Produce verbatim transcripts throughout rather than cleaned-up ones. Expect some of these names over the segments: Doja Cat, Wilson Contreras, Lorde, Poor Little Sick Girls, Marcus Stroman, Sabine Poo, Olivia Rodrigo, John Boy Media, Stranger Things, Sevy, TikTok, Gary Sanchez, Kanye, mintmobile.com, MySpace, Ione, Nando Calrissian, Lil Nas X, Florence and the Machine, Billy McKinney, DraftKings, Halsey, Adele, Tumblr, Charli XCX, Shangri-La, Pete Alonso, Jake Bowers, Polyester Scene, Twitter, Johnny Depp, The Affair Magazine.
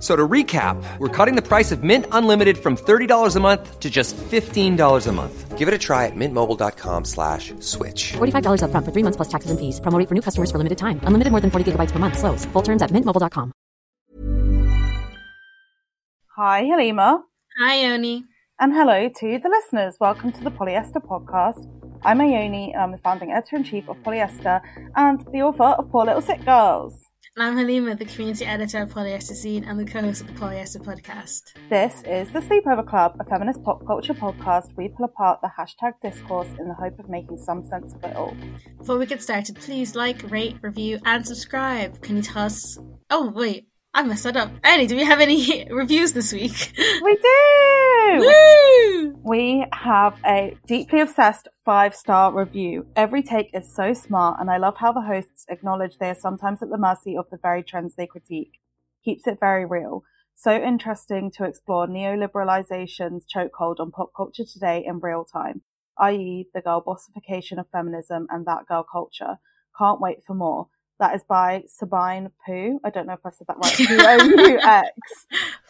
So to recap, we're cutting the price of Mint Unlimited from thirty dollars a month to just fifteen dollars a month. Give it a try at mintmobile.com slash switch. forty-five dollars up front for three months plus taxes and fees. Promo rate for new customers for limited time. Unlimited more than forty gigabytes per month. Slows full terms at mint mobile dot com. Hi, Halima. Hi, Ione. And hello to the listeners. Welcome to the Polyester Podcast. I'm Ione, and I'm the founding editor-in-chief of Polyester and the author of Poor Little Sick Girls. And I'm Halima, the community editor of Polyester Scene and the co-host of the Polyester Podcast. This is The Sleepover Club, a feminist pop culture podcast. We pull apart the hashtag discourse in the hope of making some sense of it all. Before we get started, please like, rate, review, and subscribe. Can you tell us... Oh, wait, I messed that up. Annie, do we have any reviews this week? We do! Woo! We have a deeply obsessed five-star review. Every take is so smart, and I love how the hosts acknowledge they are sometimes at the mercy of the very trends they critique. Keeps it very real. So interesting to explore neoliberalization's chokehold on pop culture today in real time, that is the girl bossification of feminism and that girl culture. Can't wait for more. That is by Sabine Poo. I don't know if I said that right. P O U X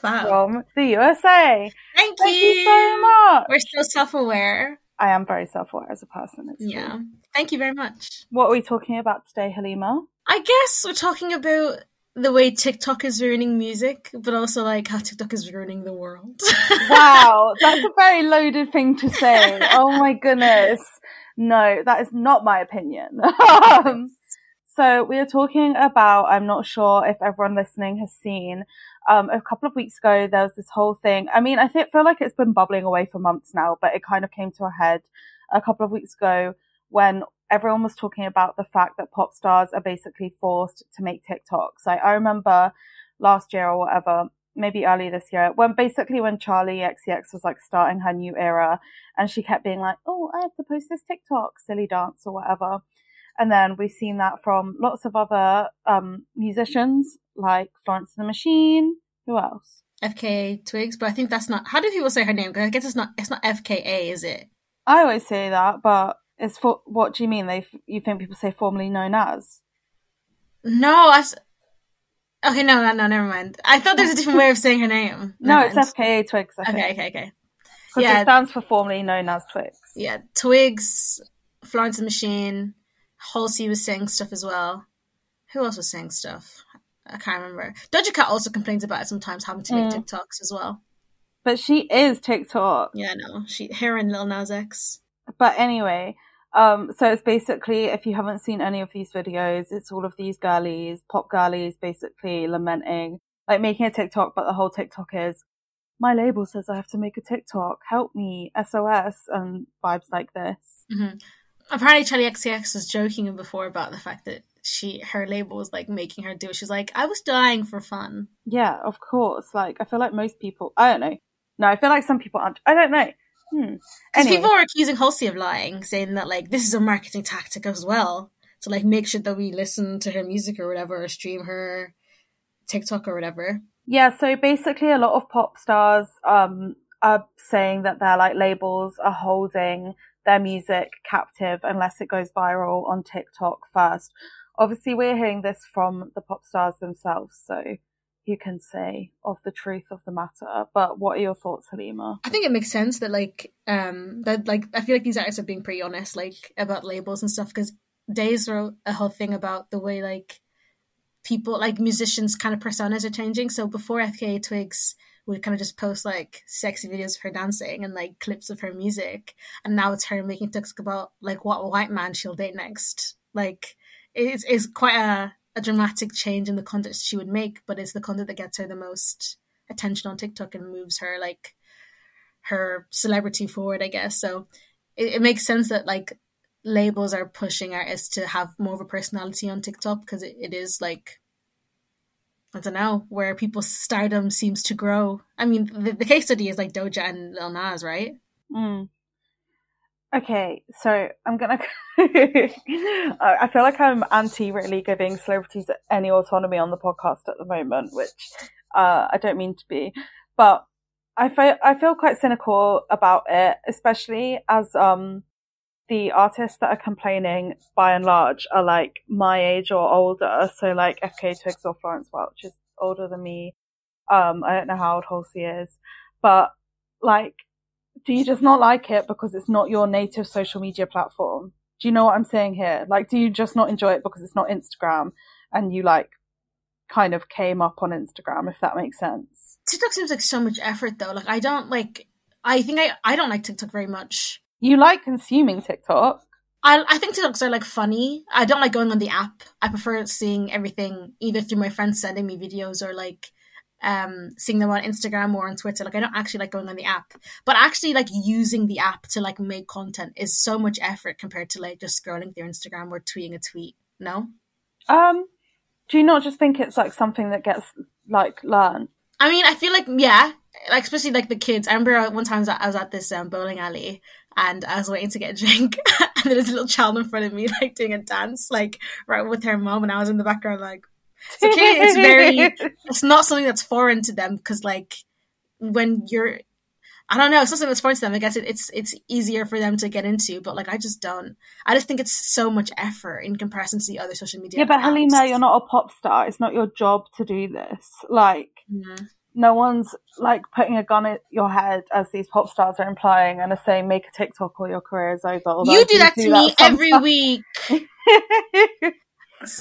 Wow. From the U S A. Thank, Thank you. you so much. We're so self-aware. I am very self-aware as a person. It's yeah. Cool. Thank you very much. What are we talking about today, Halima? I guess we're talking about the way TikTok is ruining music, but also like how TikTok is ruining the world. Wow, that's a very loaded thing to say. Oh my goodness. No, that is not my opinion. um, so we are talking about, I'm not sure if everyone listening has seen, Um, a couple of weeks ago, there was this whole thing. I mean, I th- feel like it's been bubbling away for months now, but it kind of came to a head a couple of weeks ago when everyone was talking about the fact that pop stars are basically forced to make TikToks. Like, I remember last year or whatever, maybe early this year, when basically when Charli X C X was like starting her new era, and she kept being like, oh, I have to post this TikTok, silly dance or whatever. And then we've seen that from lots of other um, musicians, like Florence and the Machine. Who else? F K A Twigs, but I think that's not... How do people say her name? Because I guess it's not It's not F K A, is it? I always say that, but it's for... What do you mean? They You think people say formerly known as? No, I... Okay, no, no, no, never mind. I thought there's a different way of saying her name. No, never it's mind. F K A Twigs, I think. Okay, okay, okay. Because yeah. It stands for formerly known as Twigs. Yeah, Twigs, Florence and the Machine... Halsey was saying stuff as well. Who else was saying stuff? I can't remember. Doja Cat also complains about it sometimes, having to make mm. TikToks as well. But she is TikTok. Yeah, no. She, her and Lil Nas X. But anyway, um, so it's basically, if you haven't seen any of these videos, it's all of these girlies, pop girlies, basically lamenting, like making a TikTok, but the whole TikTok is, my label says I have to make a TikTok, help me, S O S, and vibes like this. Mm-hmm. Apparently, Charli X C X was joking before about the fact that she, her label was, like, making her do it. She's like, I was dying for fun. Yeah, of course. Like, I feel like most people... I don't know. No, I feel like some people aren't... I don't know. Hmm. Because anyway. People were accusing Halsey of lying, saying that, like, this is a marketing tactic as well to, like, make sure that we listen to her music or whatever, or stream her TikTok or whatever. Yeah, so basically a lot of pop stars um, are saying that their, like, labels are holding... their music captive unless it goes viral on TikTok first. Obviously, we're hearing this from the pop stars themselves, so you can say of the truth of the matter. But what are your thoughts, Halima? I think it makes sense that, like, um, that like I feel like these artists are being pretty honest, like about labels and stuff. Because Days wrote a whole thing about the way like people, like musicians, kind of personas are changing. So before F K A Twigs. Would kind of just post like sexy videos of her dancing and like clips of her music, and now it's her making TikToks about like what white man she'll date next. Like it's it's quite a, a dramatic change in the content she would make, but it's the content that gets her the most attention on TikTok and moves her like her celebrity forward, I guess. So it, it makes sense that like labels are pushing artists to have more of a personality on TikTok because it, it is like. I don't know, where people's stardom seems to grow. I mean, the, the case study is like Doja and Lil Nas, right? Mm. Okay, so I'm gonna. I feel like I'm anti really giving celebrities any autonomy on the podcast at the moment, which uh, I don't mean to be, but I feel I feel quite cynical about it, especially as um the artists that are complaining by and large are like my age or older, so like F K A Twigs or Florence Welch is older than me. Um, I don't know how old Halsey is, but like. Do you just not like it because it's not your native social media platform? Do you know what I'm saying here? Like, do you just not enjoy it because it's not Instagram and you, like, kind of came up on Instagram, if that makes sense? TikTok seems like so much effort, though. Like, I don't, like, I think I, I don't like TikTok very much. You like consuming TikTok? I, I think TikToks are, like, funny. I don't like going on the app. I prefer seeing everything either through my friends sending me videos or, like, um seeing them on Instagram or on Twitter. Like, I don't actually like going on the app, but actually like using the app to like make content is so much effort compared to like just scrolling through Instagram or tweeting a tweet. No um do you not just think it's like something that gets like learned? I mean, I feel like, yeah, like especially like the kids. I remember one time I was at this um, bowling alley and I was waiting to get a drink and there was a little child in front of me like doing a dance like right with her mom, and I was in the background like, so clearly it's very, it's not something that's foreign to them, because like when you're, I don't know, it's not something that's foreign to them. I guess it, it's it's easier for them to get into, but like I just don't, I just think it's so much effort in comparison to the other social media. Yeah, but apps. Halima, you're not a pop star. It's not your job to do this. Like, mm-hmm. No one's like putting a gun at your head, as these pop stars are implying, and are saying make a TikTok or your career is over. Although you do, do that to do me that every week.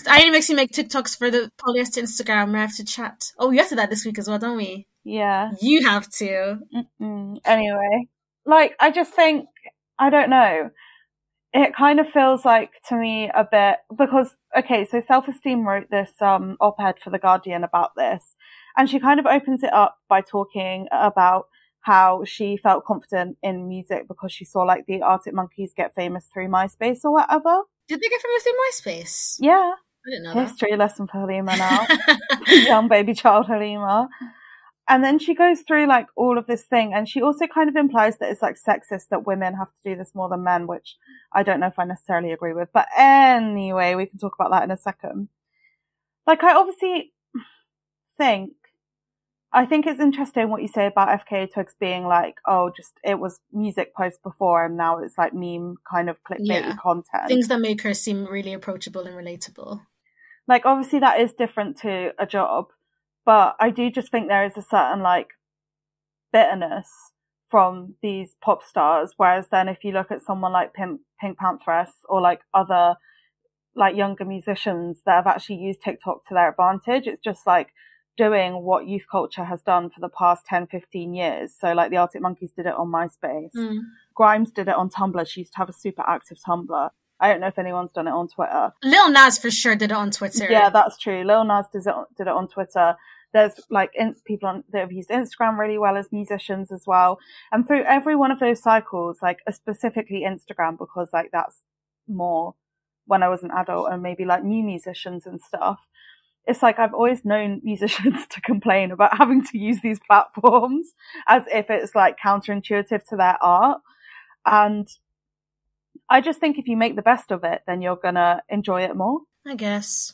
Ione makes me make TikToks for the Polyester Instagram where I have to chat. Oh, we have to do that this week as well, don't we? Yeah. You have to. Mm-mm. Anyway, like, I just think, I don't know. It kind of feels like, to me, a bit, because, okay, so Self-Esteem wrote this um, op-ed for The Guardian about this. And she kind of opens it up by talking about how she felt confident in music because she saw, like, the Arctic Monkeys get famous through MySpace or whatever. Did they get famous through MySpace? Yeah. I didn't know that. History lesson for Halima now. Young baby child Halima. And then she goes through like all of this thing. And she also kind of implies that it's like sexist that women have to do this more than men, which I don't know if I necessarily agree with. But anyway, we can talk about that in a second. Like, I obviously think, I think it's interesting what you say about F K A Twigs being like, oh, just it was music posts before and now it's like meme kind of clickbaity yeah. content. Things that make her seem really approachable and relatable. Like, obviously that is different to a job, but I do just think there is a certain like bitterness from these pop stars. Whereas then if you look at someone like Pink, Pink Pantheress or like other like younger musicians that have actually used TikTok to their advantage, it's just like, doing what youth culture has done for the past ten, fifteen years. So like the Arctic Monkeys did it on MySpace. Mm. Grimes did it on Tumblr. She used to have a super active Tumblr. I don't know if anyone's done it on Twitter. Lil Nas for sure did it on Twitter. Yeah, that's true. Lil Nas did it on, did it on Twitter. There's like in- people on, that have used Instagram really well as musicians as well. And through every one of those cycles, like specifically Instagram, because like that's more when I was an adult and maybe like new musicians and stuff. It's like I've always known musicians to complain about having to use these platforms as if it's like counterintuitive to their art. And I just think if you make the best of it, then you're going to enjoy it more. I guess.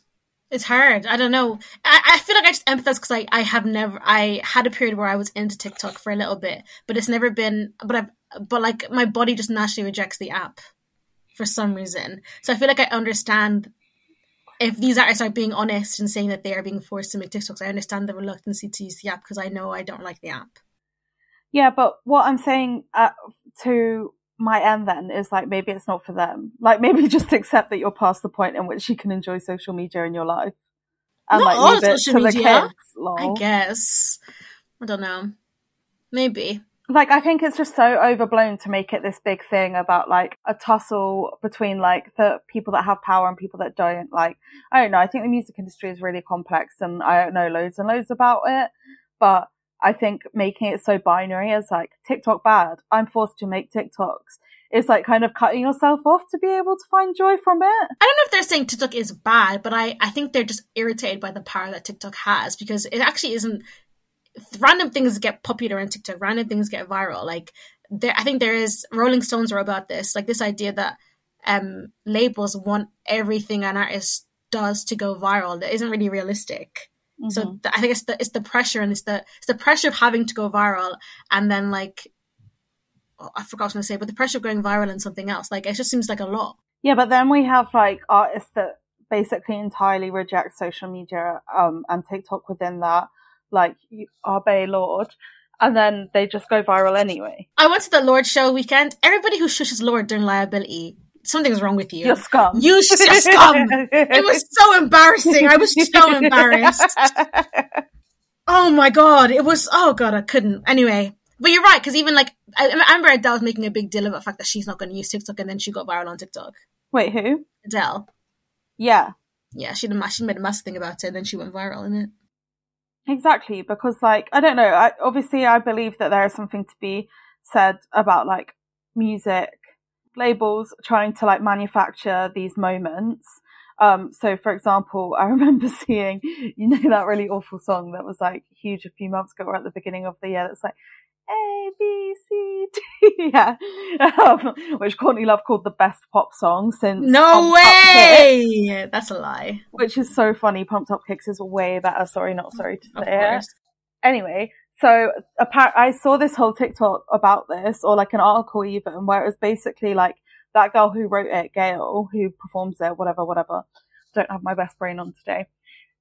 It's hard. I don't know. I, I feel like I just empathize because I, I have never, I had a period where I was into TikTok for a little bit, but it's never been, but I've, but like my body just naturally rejects the app for some reason. So I feel like I understand if these artists are being honest and saying that they are being forced to make TikToks, I understand the reluctancy to use the app because I know I don't like the app. Yeah, but what I'm saying uh, to my end then is like maybe it's not for them. Like maybe just accept that you're past the point in which you can enjoy social media in your life. And, not like, all social media, kids, I guess. I don't know. Maybe. Like, I think it's just so overblown to make it this big thing about, like, a tussle between, like, the people that have power and people that don't. Like, I don't know. I think the music industry is really complex and I don't know loads and loads about it. But I think making it so binary as, like, TikTok bad, I'm forced to make TikToks. It's, like, kind of cutting yourself off to be able to find joy from it. I don't know if they're saying TikTok is bad, but I, I think they're just irritated by the power that TikTok has because it actually isn't... Random things get popular on TikTok. Random things get viral. Like there, I think there is, Rolling Stones were about this, like this idea that um, labels want everything an artist does to go viral that isn't really realistic. Mm-hmm. So th- I think it's the it's the pressure and it's the it's the pressure of having to go viral, and then like oh, I forgot what I was going to say, but the pressure of going viral and something else, like it just seems like a lot. Yeah, but then we have like artists that basically entirely reject social media um, and TikTok within that, like Abe Lorde, and then they just go viral anyway. I went to the Lorde show weekend. Everybody who shushes Lorde during liability, something's wrong with you. You're scum. You're scum. It was so embarrassing. I was so embarrassed. Oh my God. It was, oh God, I couldn't. Anyway, but you're right, because even like, Amber Adele was making a big deal about the fact that she's not going to use TikTok, and then she got viral on TikTok. Wait, who? Adele. Yeah. Yeah, she she made a massive thing about it, and then she went viral in it. Exactly, because like, I don't know, I, obviously I believe that there is something to be said about like music labels trying to like manufacture these moments. Um, so for example, I remember seeing, you know, that really awful song that was like huge a few months ago or at the beginning of the year that's like A, B, C, D, yeah, um, which Courtney Love called the best pop song since No Pump Way! Yeah, that's a lie. Which is so funny. Pumped Up Kicks is way better. Sorry, not sorry to say it. Anyway, so apart- I saw this whole TikTok about this, or like an article even, where it was basically like that girl who wrote it, Gail, who performs it, whatever, whatever. Don't have my best brain on today.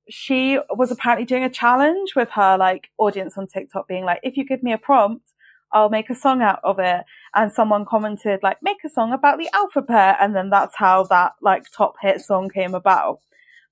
She was apparently doing a challenge with her like audience on TikTok, being like, if you give me a prompt, I'll make a song out of it. And someone commented like, make a song about the alphabet. And then that's how that like top hit song came about.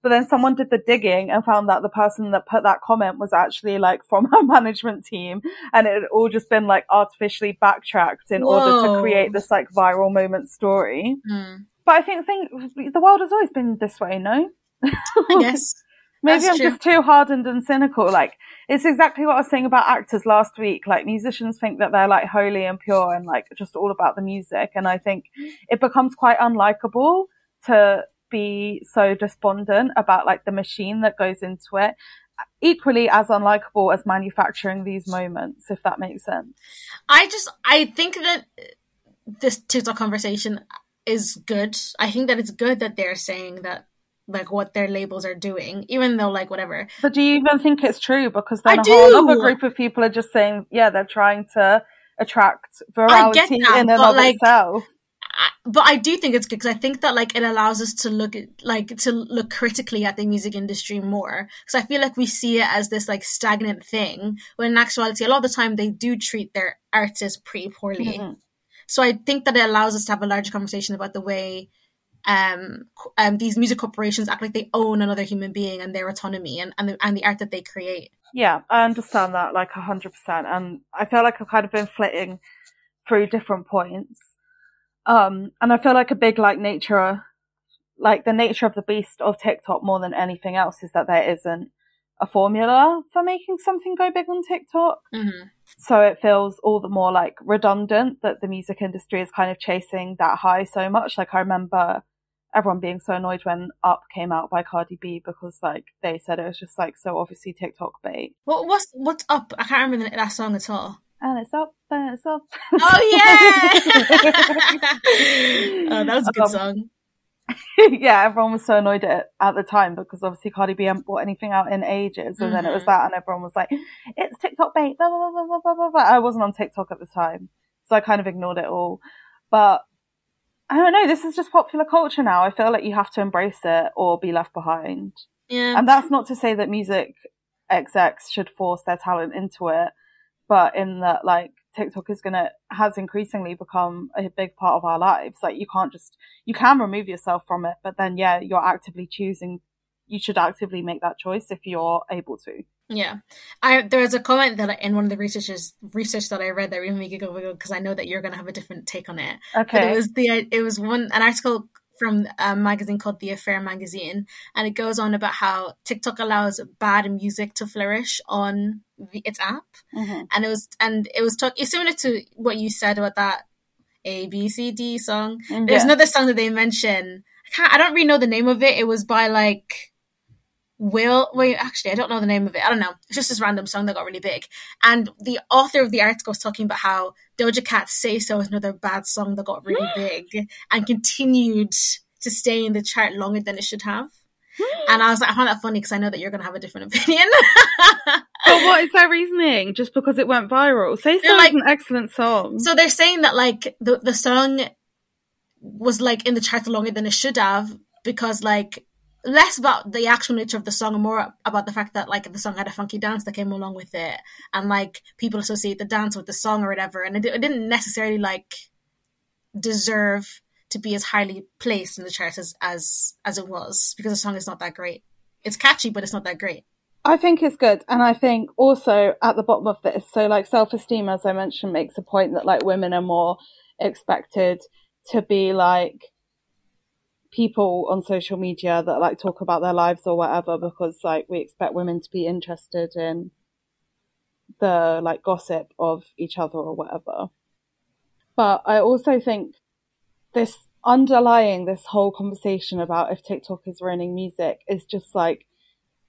But then someone did the digging and found that the person that put that comment was actually like from her management team, and it had all just been like artificially backtracked in Whoa. order to create this like viral moment story. Mm. But I think, think the world has always been this way, no? I guess. Maybe That's I'm true. just too hardened and cynical. Like, it's exactly what I was saying about actors last week. Like, musicians think that they're, like, holy and pure and, like, just all about the music. And I think it becomes quite unlikable to be so despondent about, like, the machine that goes into it. Equally as unlikable as manufacturing these moments, if that makes sense. I just, I think that this TikTok conversation is good. I think that it's good that they're saying that, like, what their labels are doing, even though, like, whatever. But do you even think it's true? Because then I a do. whole other group of people are just saying, yeah, they're trying to attract virality I get that, in and of like, itself. I, but I do think it's good, because I think that, like, it allows us to look, like, to look critically at the music industry more. Because I feel like we see it as this, like, stagnant thing, when in actuality, a lot of the time, they do treat their artists pretty poorly. Mm-hmm. So I think that it allows us to have a larger conversation about the way Um, um, these music corporations act like they own another human being and their autonomy and, and, the, and the art that they create. Yeah, I understand that like one hundred percent. And I feel like I've kind of been flitting through different points. Um, and I feel like a big like nature, like the nature of the beast of TikTok more than anything else is that there isn't a formula for making something go big on TikTok. Mm-hmm. So it feels all the more like redundant that the music industry is kind of chasing that high so much. Like I remember everyone being so annoyed when Up came out by Cardi B, because like they said it was just like so obviously TikTok bait. What what's what's Up? I can't remember that song at all. And it's up, and it's up. Oh yeah. Oh, that was a good um, song. Yeah, everyone was so annoyed at, at the time, because obviously Cardi B hadn't bought anything out in ages, and mm-hmm. then it was that, and everyone was like, it's TikTok bait, blah, blah, blah, blah, blah, blah, blah. I wasn't on TikTok at the time, so I kind of ignored it all. But I don't know, this is just popular culture now. I feel like you have to embrace it or be left behind. Yeah. And that's not to say that Music X X should force their talent into it, but in that, like, TikTok is gonna has increasingly become a big part of our lives. Like you can't just you can remove yourself from it, but then yeah, you're actively choosing. You should actively make that choice if you're able to. Yeah, I there was a comment that I, in one of the researchers research that I read that really made me giggle wiggle, because I know that you're gonna have a different take on it. Okay, but it was the it was one an article from a magazine called The Affair Magazine, and it goes on about how TikTok allows bad music to flourish on the, its app. Mm-hmm. And it was and it was talk, it's similar to what you said about that A B C D song. Yeah. There's another song that they mention. I can't. I don't really know the name of it. It was by like Will, wait, actually, I don't know the name of it. I don't know. It's just this random song that got really big. And the author of the article was talking about how Doja Cat's Say So is another bad song that got really big and continued to stay in the chart longer than it should have. And I was like, I find that funny because I know that you're going to have a different opinion. But what is their reasoning? Just because it went viral? Say So like, is an excellent song. So they're saying that like the, the song was like in the chart longer than it should have because like less about the actual nature of the song and more about the fact that like the song had a funky dance that came along with it and like people associate the dance with the song or whatever. And it, it didn't necessarily like deserve to be as highly placed in the charts as, as as it was because the song is not that great. It's catchy, but it's not that great. I think it's good. And I think also at the bottom of this, so like self-esteem, as I mentioned, makes a point that like women are more expected to be like people on social media that like talk about their lives or whatever, because like we expect women to be interested in the like gossip of each other or whatever. But I also think this underlying this whole conversation about if TikTok is ruining music is just like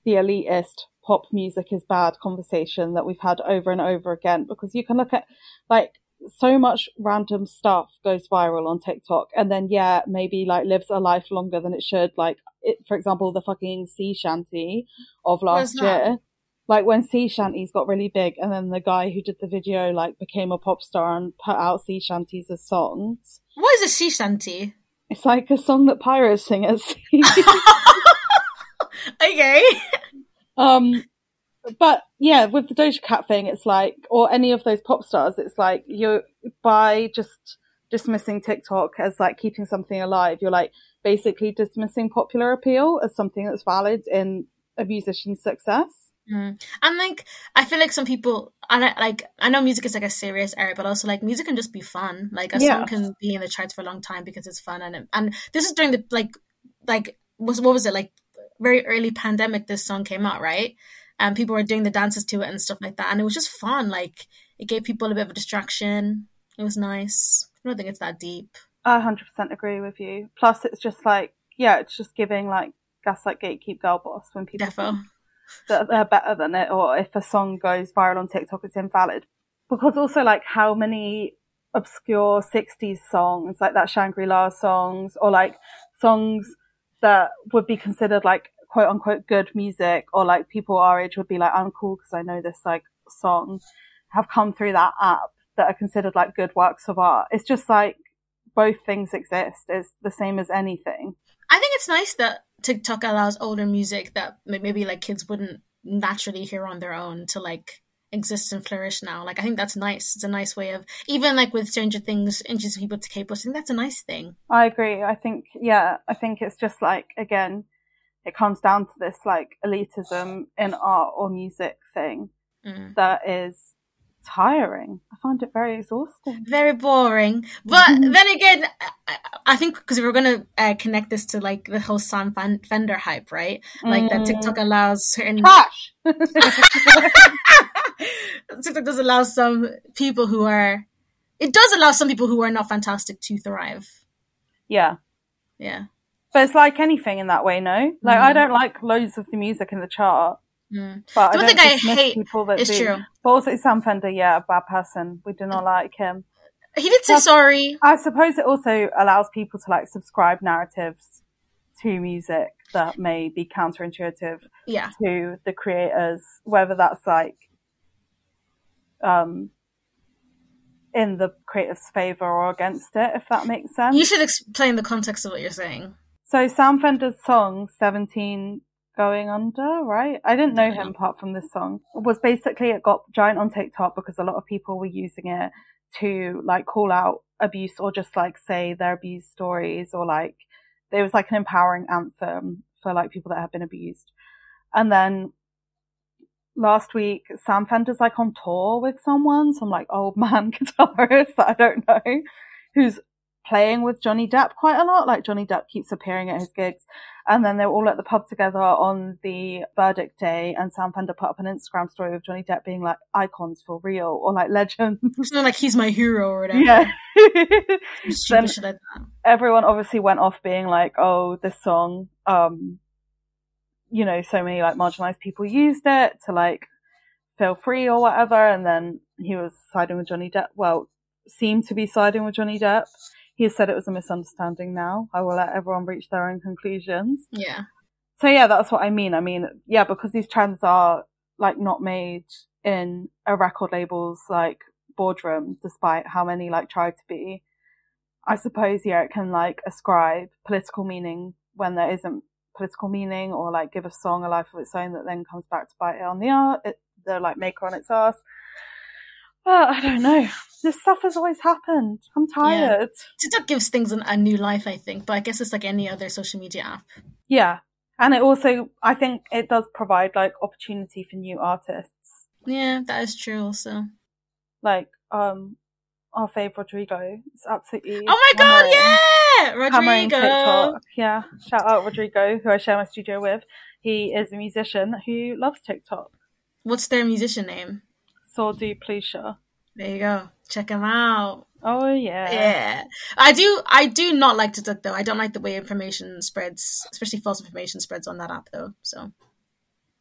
the elitist pop music is bad conversation that we've had over and over again, because you can look at like so much random stuff goes viral on TikTok and then yeah maybe like lives a life longer than it should, like it, for example the fucking sea shanty of last year, like when sea shanties got really big and then the guy who did the video like became a pop star and put out sea shanties as songs. What is a sea shanty? It's like a song that pirates sing at sea. Okay. Um, but yeah, with the Doja Cat thing, it's like, or any of those pop stars, it's like you're by just dismissing TikTok as like keeping something alive, you're like basically dismissing popular appeal as something that's valid in a musician's success. Mm. And like, I feel like some people, and I, like, I know music is like a serious area, but also like music can just be fun. Like a yeah. song can be in the charts for a long time because it's fun, and it, and this is during the like, like was what was it like very early pandemic? This song came out, right? And people were doing the dances to it and stuff like that, and it was just fun. Like it gave people a bit of a distraction. It was nice. I don't think it's that deep. I one hundred percent agree with you. Plus, it's just like yeah, it's just giving like gaslight gatekeep girl boss when people. Defo. Think- that they're better than it, or if a song goes viral on TikTok it's invalid, because also like how many obscure sixties songs like that Shangri-La songs or like songs that would be considered like quote unquote good music, or like people our age would be like I'm cool because I know this like song, have come through that app that are considered like good works of art. It's just like both things exist. It's the same as anything. I think it's nice that TikTok allows older music that maybe like kids wouldn't naturally hear on their own to like exist and flourish now. Like I think that's nice. It's a nice way of, even like with Stranger Things introducing people to K-pop, I think that's a nice thing. I agree. I think yeah I think it's just like again it comes down to this like elitism in art or music thing mm. that is tiring. I found it very exhausting, very boring. But mm-hmm. then again I, I think because we were going to uh, connect this to like the whole Sam Fender hype, right? Like mm. that TikTok allows certain Gosh. TikTok does allow some people who are it does allow some people who are not fantastic to thrive. Yeah yeah but it's like anything in that way. No like mm. I don't like loads of the music in the chart. Mm. But the one I thing I hate is do. True. But also Sam Fender, yeah, a bad person. We do not like him. He did say but sorry. I suppose it also allows people to like subscribe narratives to music that may be counterintuitive yeah. to the creators, whether that's like um in the creator's favour or against it, if that makes sense. You should explain the context of what you're saying. So Sam Fender's song seventeen Going Under, right? I didn't know him apart from this song. It was basically, it got giant on TikTok because a lot of people were using it to like call out abuse or just like say their abuse stories, or like there was like an empowering anthem for like people that have been abused. And then last week Sam Fender's like on tour with someone, some like old man guitarist that I don't know, who's playing with Johnny Depp quite a lot. Like Johnny Depp keeps appearing at his gigs, and then they were all at the pub together on the verdict day, and Sam Fender put up an Instagram story of Johnny Depp being like icons for real, or like legends. It's not like he's my hero or whatever. Yeah. Then everyone obviously went off being like, oh, this song um you know, so many like marginalized people used it to like feel free or whatever. And then he was siding with Johnny Depp. Well, seemed to be siding with Johnny Depp. He has said it was a misunderstanding now. I will let everyone reach their own conclusions. Yeah. So yeah, that's what I mean. I mean, yeah, because these trends are like not made in a record label's like boardroom, despite how many like try to be. I suppose, yeah, it can like ascribe political meaning when there isn't political meaning, or like give a song a life of its own that then comes back to bite it on the art, it, the like maker on its ass. Well, I don't know. This stuff has always happened. I'm tired. Yeah. TikTok gives things an, a new life, I think, but I guess it's like any other social media app. Yeah. And it also, I think it does provide like opportunity for new artists. Yeah, that is true also. Like, um, our fave Rodrigo is absolutely... Oh my God, yeah! Rodrigo! Yeah, shout out Rodrigo, who I share my studio with. He is a musician who loves TikTok. What's their musician name? Sordu Plusha. There you go. Check him out. Oh yeah. Yeah. I do I do not like TikTok though. I don't like the way information spreads, especially false information spreads on that app though. So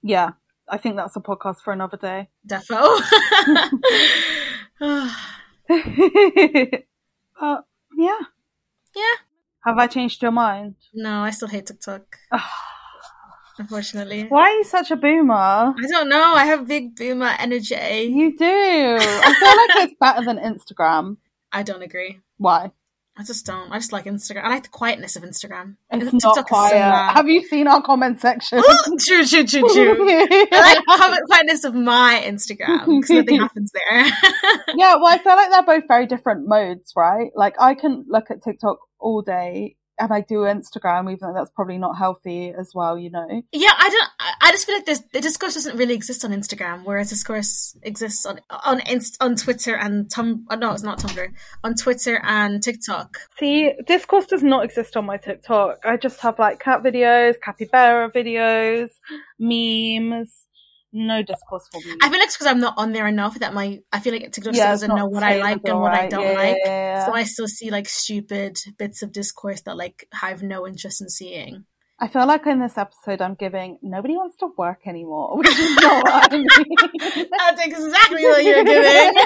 yeah. I think that's a podcast for another day. Defo. uh, yeah. Yeah. Have I changed your mind? No, I still hate TikTok. Unfortunately. Why are you such a boomer? I don't know. I have big boomer energy. You do. I feel like it's better than Instagram. I don't agree. Why? I just don't. I just like Instagram. I like the quietness of Instagram. It's TikTok not quiet. Is so have you seen our comment section? True, true, true, true. I like the quietness of my Instagram because nothing happens there. Yeah, well, I feel like they're both very different modes, right? Like, I can look at TikTok all day. And I do Instagram, even though that's probably not healthy as well, you know? Yeah, I don't... I just feel like this, the discourse doesn't really exist on Instagram, whereas discourse exists on on on Twitter and... Tum, no, it's not Tumblr. On Twitter and TikTok. See, discourse does not exist on my TikTok. I just have, like, cat videos, capybara videos, memes... No discourse for me. I feel like it's because I'm not on there enough that my I feel like TikTok yeah, doesn't know what I like and what right. I don't yeah, like. Yeah, yeah. So I still see like stupid bits of discourse that like I have no interest in seeing. I feel like in this episode I'm giving nobody wants to work anymore, which is not what I mean. That's exactly what you're giving.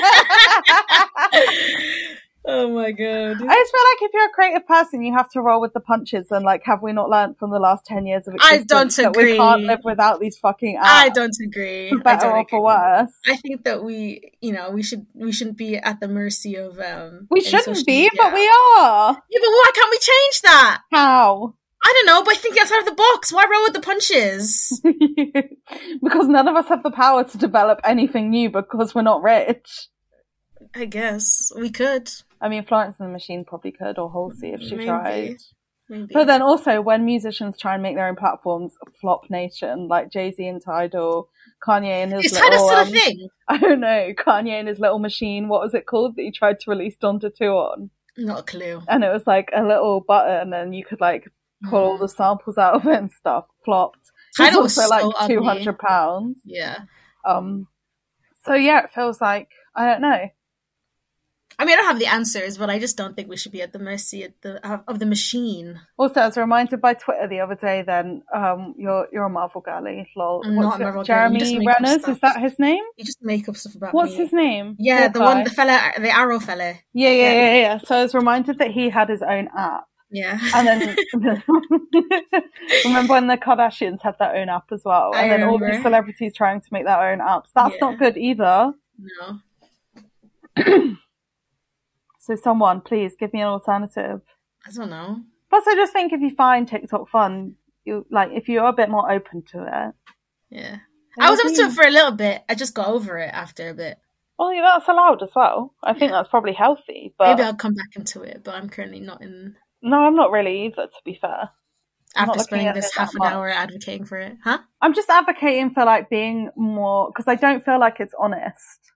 Oh my God. I just feel like if you're a creative person, you have to roll with the punches and like, have we not learned from the last ten years of existence? I don't agree. That we can't live without these fucking apps. I don't agree. For better or for worse. I think that we, you know, we should, we shouldn't be at the mercy of, um, we shouldn't be, but we are. Yeah, but why can't we change that? How? I don't know, but I think outside of the box. Why roll with the punches? Because none of us have the power to develop anything new because we're not rich. I guess we could. I mean, Florence and the Machine probably could, or Halsey if she Maybe. tried. Maybe. But then also, when musicians try and make their own platforms, flop nation, like Jay-Z and Tidal, Kanye and his Is little... Is Tidal still a thing? I don't know. Kanye and his little machine, what was it called that he tried to release Don Tattoo on? Not a clue. And it was like a little button and you could like pull mm. all the samples out of it and stuff. Flopped. Tidal was also so like ugly. two hundred pounds. Yeah. Um. So yeah, it feels like, I don't know. I mean, I don't have the answers, but I just don't think we should be at the mercy of the, of the machine. Also, I was reminded by Twitter the other day then, um, you're you're a Marvel girly, lol. I'm not a Marvel girly. Jeremy Renner's, is that his name? You just make up stuff about What's me. What's his name? Yeah, the one, the fella, the Arrow fella. Yeah, yeah, yeah, yeah. So I was reminded that he had his own app. Yeah. And then, remember when the Kardashians had their own app as well? And I then remember. All these celebrities trying to make their own apps. That's yeah. not good either. No. So someone, please, give me an alternative. I don't know. Plus, I just think if you find TikTok fun, you like if you're a bit more open to it. Yeah. I was open to it for a little bit. I just got over it after a bit. Oh, well, yeah, that's allowed as well. I yeah. think that's probably healthy. But maybe I'll come back into it, but I'm currently not in... No, I'm not really either, to be fair. After spending this half an hour advocating for it. Huh? I'm just advocating for, like, being more... Because I don't feel like it's honest.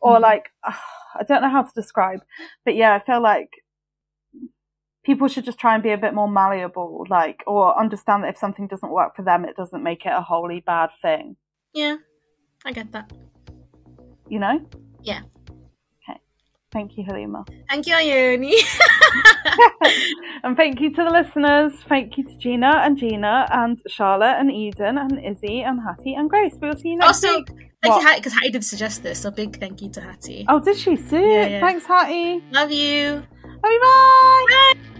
Or, mm-hmm. like... Ugh, I don't know how to describe, but yeah, I feel like people should just try and be a bit more malleable, like, or understand that if something doesn't work for them, it doesn't make it a wholly bad thing. Yeah, I get that. You know? Yeah. Okay. Thank you, Halima. Thank you, Ione. And thank you to the listeners. Thank you to Gina and Gina and Charlotte and Eden and Izzy and Hattie and Grace. We'll see you next also, week. Also, thank you, because Hattie did suggest this, so big thank you to Hattie. Oh, did she? See? Yeah, yeah. Thanks, Hattie. Love you. Love you, bye. Bye.